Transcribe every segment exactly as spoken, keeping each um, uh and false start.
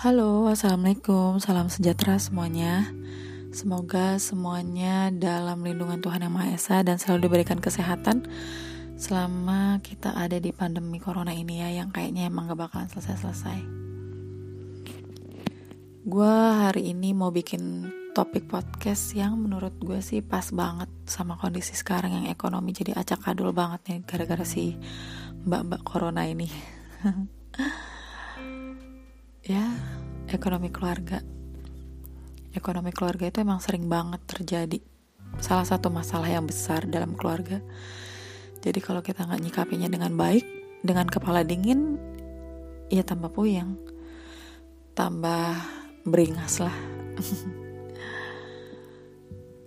Halo, Assalamualaikum, salam sejahtera semuanya. Semoga semuanya dalam lindungan Tuhan Yang Maha Esa dan selalu diberikan kesehatan selama kita ada di pandemi corona ini ya, yang kayaknya emang gak bakalan selesai-selesai. Gue hari ini mau bikin topik podcast yang menurut gue sih pas banget sama kondisi sekarang yang ekonomi jadi acak-adul banget nih gara-gara si mbak-mbak corona ini. Ya, ekonomi keluarga. Ekonomi keluarga itu emang sering banget terjadi. Salah satu masalah yang besar dalam keluarga. Jadi kalau kita gak nyikapinya dengan baik, dengan kepala dingin, ya tambah puyeng, tambah beringas lah.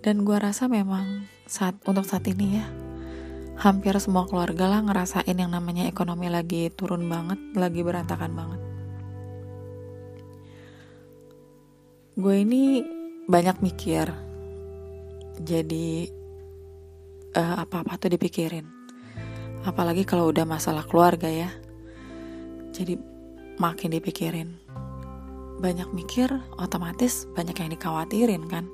Dan gua rasa memang saat untuk saat ini ya, hampir semua keluarga lah ngerasain yang namanya ekonomi lagi turun banget, lagi berantakan banget. Gue ini banyak mikir, jadi uh, apa-apa tuh dipikirin, apalagi kalau udah masalah keluarga ya, jadi makin dipikirin. Banyak mikir, otomatis banyak yang dikhawatirin kan.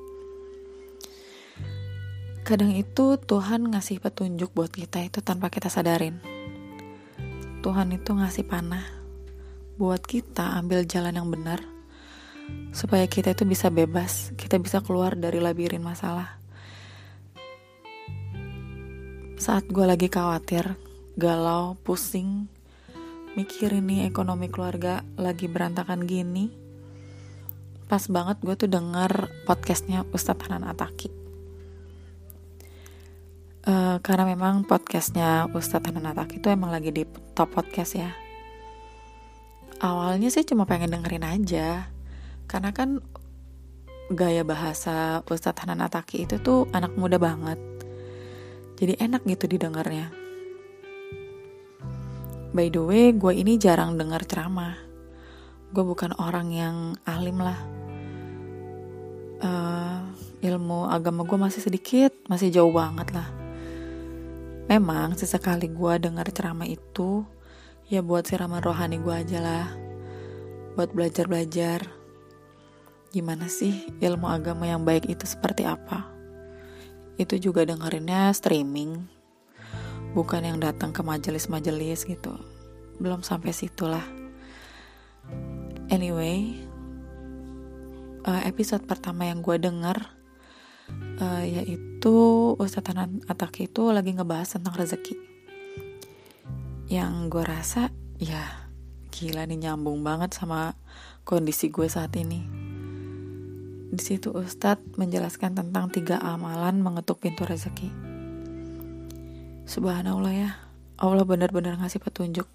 Kadang itu Tuhan ngasih petunjuk buat kita itu tanpa kita sadarin. Tuhan itu ngasih panah buat kita ambil jalan yang benar, supaya kita itu bisa bebas, kita bisa keluar dari labirin masalah. Saat gue lagi khawatir, galau, pusing, mikirin nih ekonomi keluarga lagi berantakan gini, pas banget gue tuh denger podcastnya Ustaz Hanan Attaki. uh, Karena memang podcastnya Ustaz Hanan Attaki itu emang lagi di top podcast ya. Awalnya sih cuma pengen dengerin aja, karena kan gaya bahasa Ustaz Hanan Attaki itu tuh anak muda banget. Jadi enak gitu didengarnya. By the way, gue ini jarang dengar ceramah. Gue bukan orang yang alim lah. Uh, ilmu agama gue masih sedikit, masih jauh banget lah. Memang sesekali gue dengar ceramah itu, ya buat siraman rohani gue aja lah. Buat belajar-belajar. Gimana sih ilmu agama yang baik itu seperti apa? Itu juga dengerinnya streaming, bukan yang datang ke majelis-majelis gitu. Belum sampai situlah. Anyway, episode pertama yang gue denger yaitu Ustaz Hanan Attaki itu lagi ngebahas tentang rezeki. Yang gue rasa ya gila nih, nyambung banget sama kondisi gue saat ini. Di situ Ustadz menjelaskan tentang tiga amalan mengetuk pintu rezeki. Subhanallah ya, Allah benar-benar ngasih petunjuk.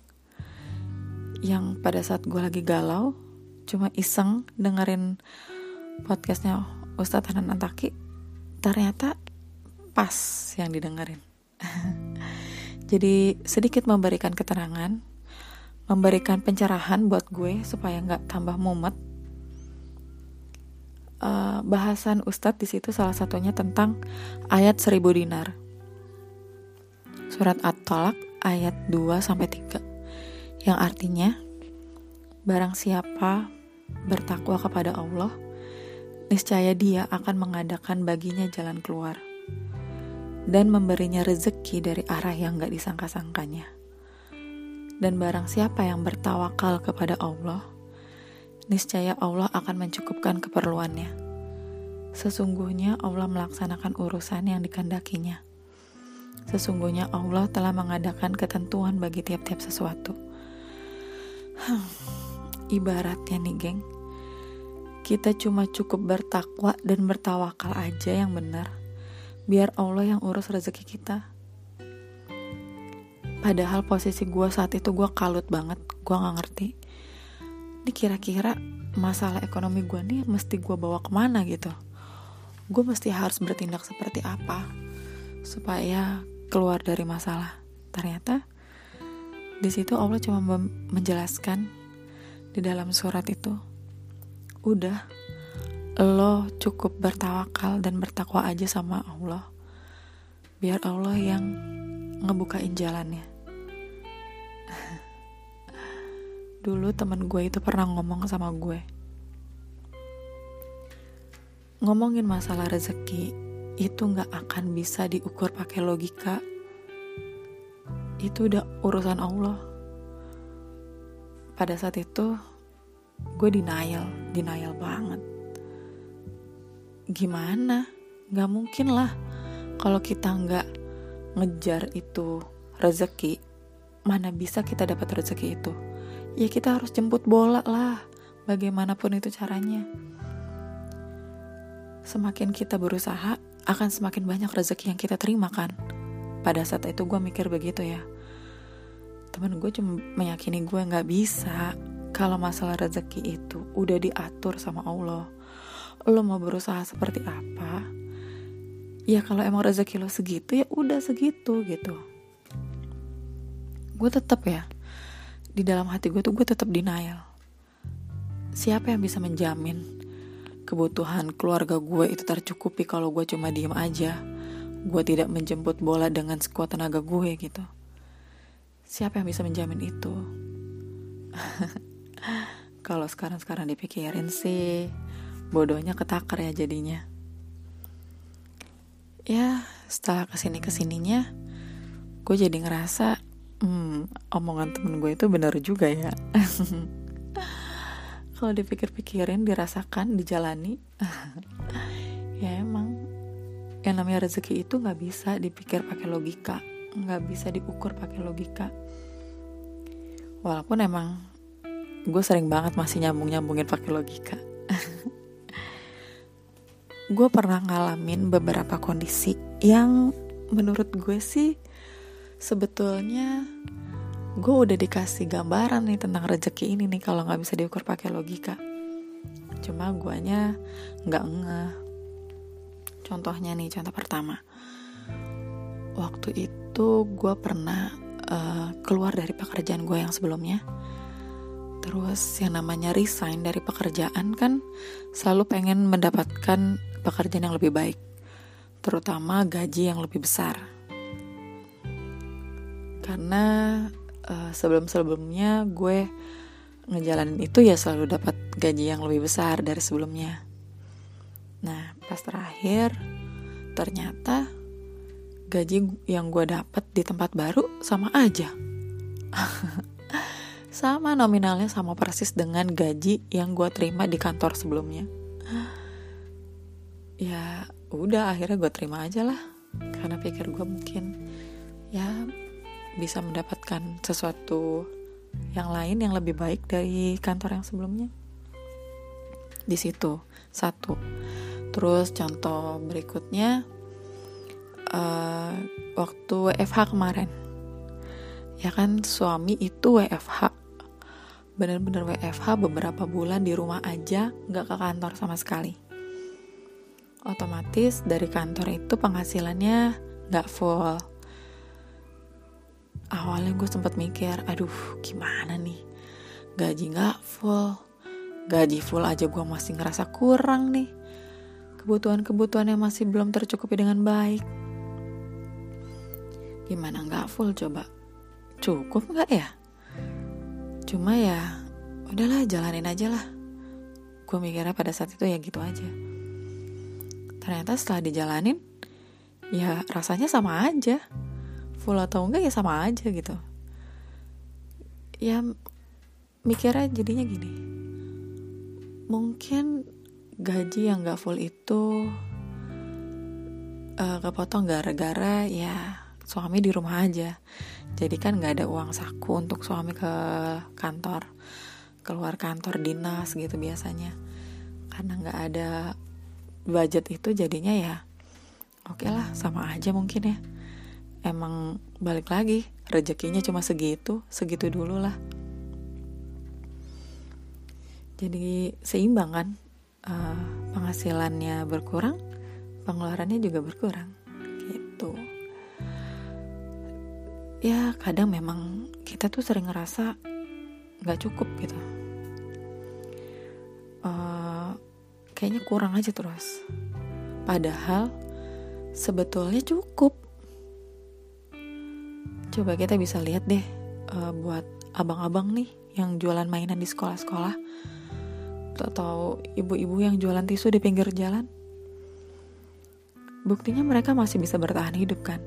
Yang pada saat gue lagi galau, cuma iseng dengerin podcastnya Ustadz Hanan Attaki, ternyata pas yang didengerin. Jadi sedikit memberikan keterangan, memberikan pencerahan buat gue supaya gak tambah mumet. Uh, bahasan Ustadz di situ salah satunya tentang ayat seribu dinar, surat at-talak ayat dua sampai tiga, yang artinya barang siapa bertakwa kepada Allah, niscaya dia akan mengadakan baginya jalan keluar dan memberinya rezeki dari arah yang gak disangka-sangkanya. Dan barang siapa yang bertawakal kepada Allah, niscaya Allah akan mencukupkan keperluannya. Sesungguhnya Allah melaksanakan urusan yang dikehendakinya. Sesungguhnya Allah telah mengadakan ketentuan bagi tiap-tiap sesuatu. Hmm, ibaratnya nih geng, kita cuma cukup bertakwa dan bertawakal aja yang benar, biar Allah yang urus rezeki kita. Padahal posisi gue saat itu gue kalut banget, gue gak ngerti ini kira-kira masalah ekonomi gue nih mesti gue bawa kemana gitu. Gue mesti harus bertindak seperti apa supaya keluar dari masalah. Ternyata di situ Allah cuma menjelaskan di dalam surat itu, udah, lo cukup bertawakal dan bertakwa aja sama Allah, biar Allah yang ngebukain jalannya. Dulu teman gue itu pernah ngomong sama gue, Ngomongin masalah rezeki itu gak akan bisa diukur pakai logika. Itu udah urusan Allah. Pada saat itu gue denial, denial banget. Gimana? Gak mungkin lah kalau kita gak ngejar itu rezeki, mana bisa kita dapat rezeki itu? Ya kita harus jemput bola lah, bagaimanapun itu caranya. Semakin kita berusaha, akan semakin banyak rezeki yang kita terima kan. Pada saat itu gue mikir begitu ya. Temen gue cuma meyakini gue gak bisa kalau masalah rezeki itu udah diatur sama Allah. Lo mau berusaha seperti apa? Ya kalau emang rezeki lo segitu, ya udah segitu gitu. Gue tetap ya, di dalam hati gue tuh gue tetap denial. Siapa yang bisa menjamin kebutuhan keluarga gue itu tercukupi kalau gue cuma diem aja, gue tidak menjemput bola dengan sekuat tenaga gue gitu? Siapa yang bisa menjamin itu? Kalau sekarang-sekarang dipikirin sih, bodohnya ketakar ya jadinya. Ya, setelah kesini-kesininya, gue jadi ngerasa, hmm, omongan temen gue itu benar juga ya. Kalau dipikir-pikirin, dirasakan, dijalani, ya emang, yang namanya rezeki itu gak bisa dipikir pakai logika, gak bisa diukur pakai logika. Walaupun emang, gue sering banget masih nyambung-nyambungin pakai logika. Gue pernah ngalamin beberapa kondisi yang menurut gue sih sebetulnya gue udah dikasih gambaran nih tentang rezeki ini nih kalau nggak bisa diukur pakai logika. Cuma guanya nggak ngeh. Contohnya nih, contoh pertama, waktu itu gue pernah uh, keluar dari pekerjaan gue yang sebelumnya. Terus yang namanya resign dari pekerjaan kan selalu pengen mendapatkan pekerjaan yang lebih baik, terutama gaji yang lebih besar. Karena uh, sebelum-sebelumnya gue ngejalanin itu ya selalu dapat gaji yang lebih besar dari sebelumnya. Nah pas terakhir ternyata gaji yang gue dapat di tempat baru sama aja. Sama nominalnya, sama persis dengan gaji yang gue terima di kantor sebelumnya. Ya udah, akhirnya gue terima aja lah, karena pikir gue mungkin ya bisa mendapatkan sesuatu yang lain yang lebih baik dari kantor yang sebelumnya. Di situ satu. Terus contoh berikutnya, uh, waktu W F H kemarin, ya kan suami itu W F H, bener-bener W F H beberapa bulan di rumah aja, gak ke kantor sama sekali. Otomatis dari kantor itu penghasilannya gak full. Awalnya gue sempat mikir, aduh gimana nih, gaji gak full, gaji full aja gue masih ngerasa kurang nih, kebutuhan-kebutuhannya masih belum tercukupi dengan baik. Gimana gak full coba, cukup gak ya? Cuma ya udahlah, jalanin aja lah. Gue mikirnya pada saat itu ya gitu aja. Ternyata setelah dijalanin, ya rasanya sama aja. Full atau enggak ya sama aja gitu. Ya mikirnya jadinya gini, mungkin gaji yang gak full itu uh, kepotong gara-gara ya suami di rumah aja. Jadi kan gak ada uang saku untuk suami ke kantor, keluar kantor dinas gitu biasanya. Karena gak ada budget itu jadinya ya oke lah, sama aja mungkin ya. Emang balik lagi, rezekinya cuma segitu, segitu dulu lah. Jadi seimbang kan, uh, penghasilannya berkurang, pengeluarannya juga berkurang gitu. Ya kadang memang kita tuh sering ngerasa gak cukup gitu, uh, kayaknya kurang aja terus. Padahal sebetulnya cukup. Coba kita bisa lihat deh, uh, buat abang-abang nih yang jualan mainan di sekolah-sekolah, atau ibu-ibu yang jualan tisu di pinggir jalan, buktinya mereka masih bisa bertahan hidup kan?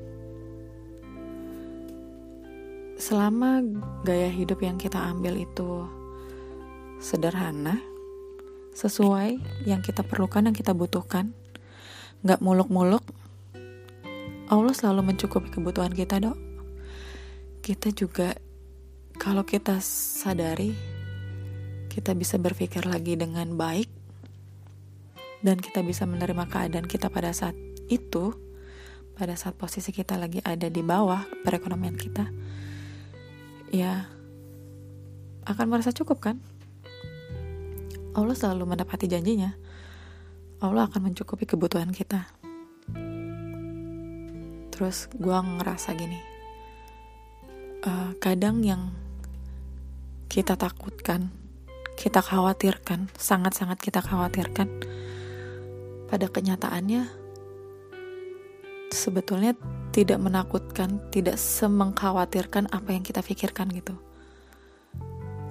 Selama gaya hidup yang kita ambil itu sederhana, sesuai yang kita perlukan, yang kita butuhkan, gak muluk-muluk, Allah selalu mencukupi kebutuhan kita, dok. Kita juga, kalau kita sadari, kita bisa berpikir lagi dengan baik, dan kita bisa menerima keadaan kita pada saat itu, pada saat posisi kita lagi ada di bawah perekonomian kita, ya akan merasa cukup kan. Allah selalu mendapati janjinya. Allah akan mencukupi kebutuhan kita. Terus gue ngerasa gini, uh, kadang yang kita takutkan, kita khawatirkan, sangat-sangat kita khawatirkan, pada kenyataannya sebetulnya tidak menakutkan, tidak semengkhawatirkan apa yang kita pikirkan gitu.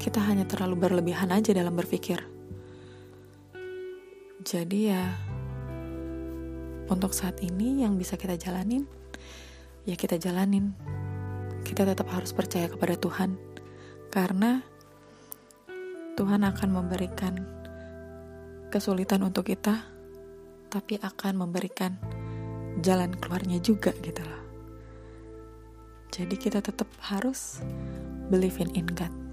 Kita hanya terlalu berlebihan aja dalam berpikir. Jadi ya, untuk saat ini yang bisa kita jalanin, ya kita jalanin. Kita tetap harus percaya kepada Tuhan, karena Tuhan akan memberikan kesulitan untuk kita, tapi akan memberikan jalan keluarnya juga gitu loh. Jadi kita tetap harus believe in God.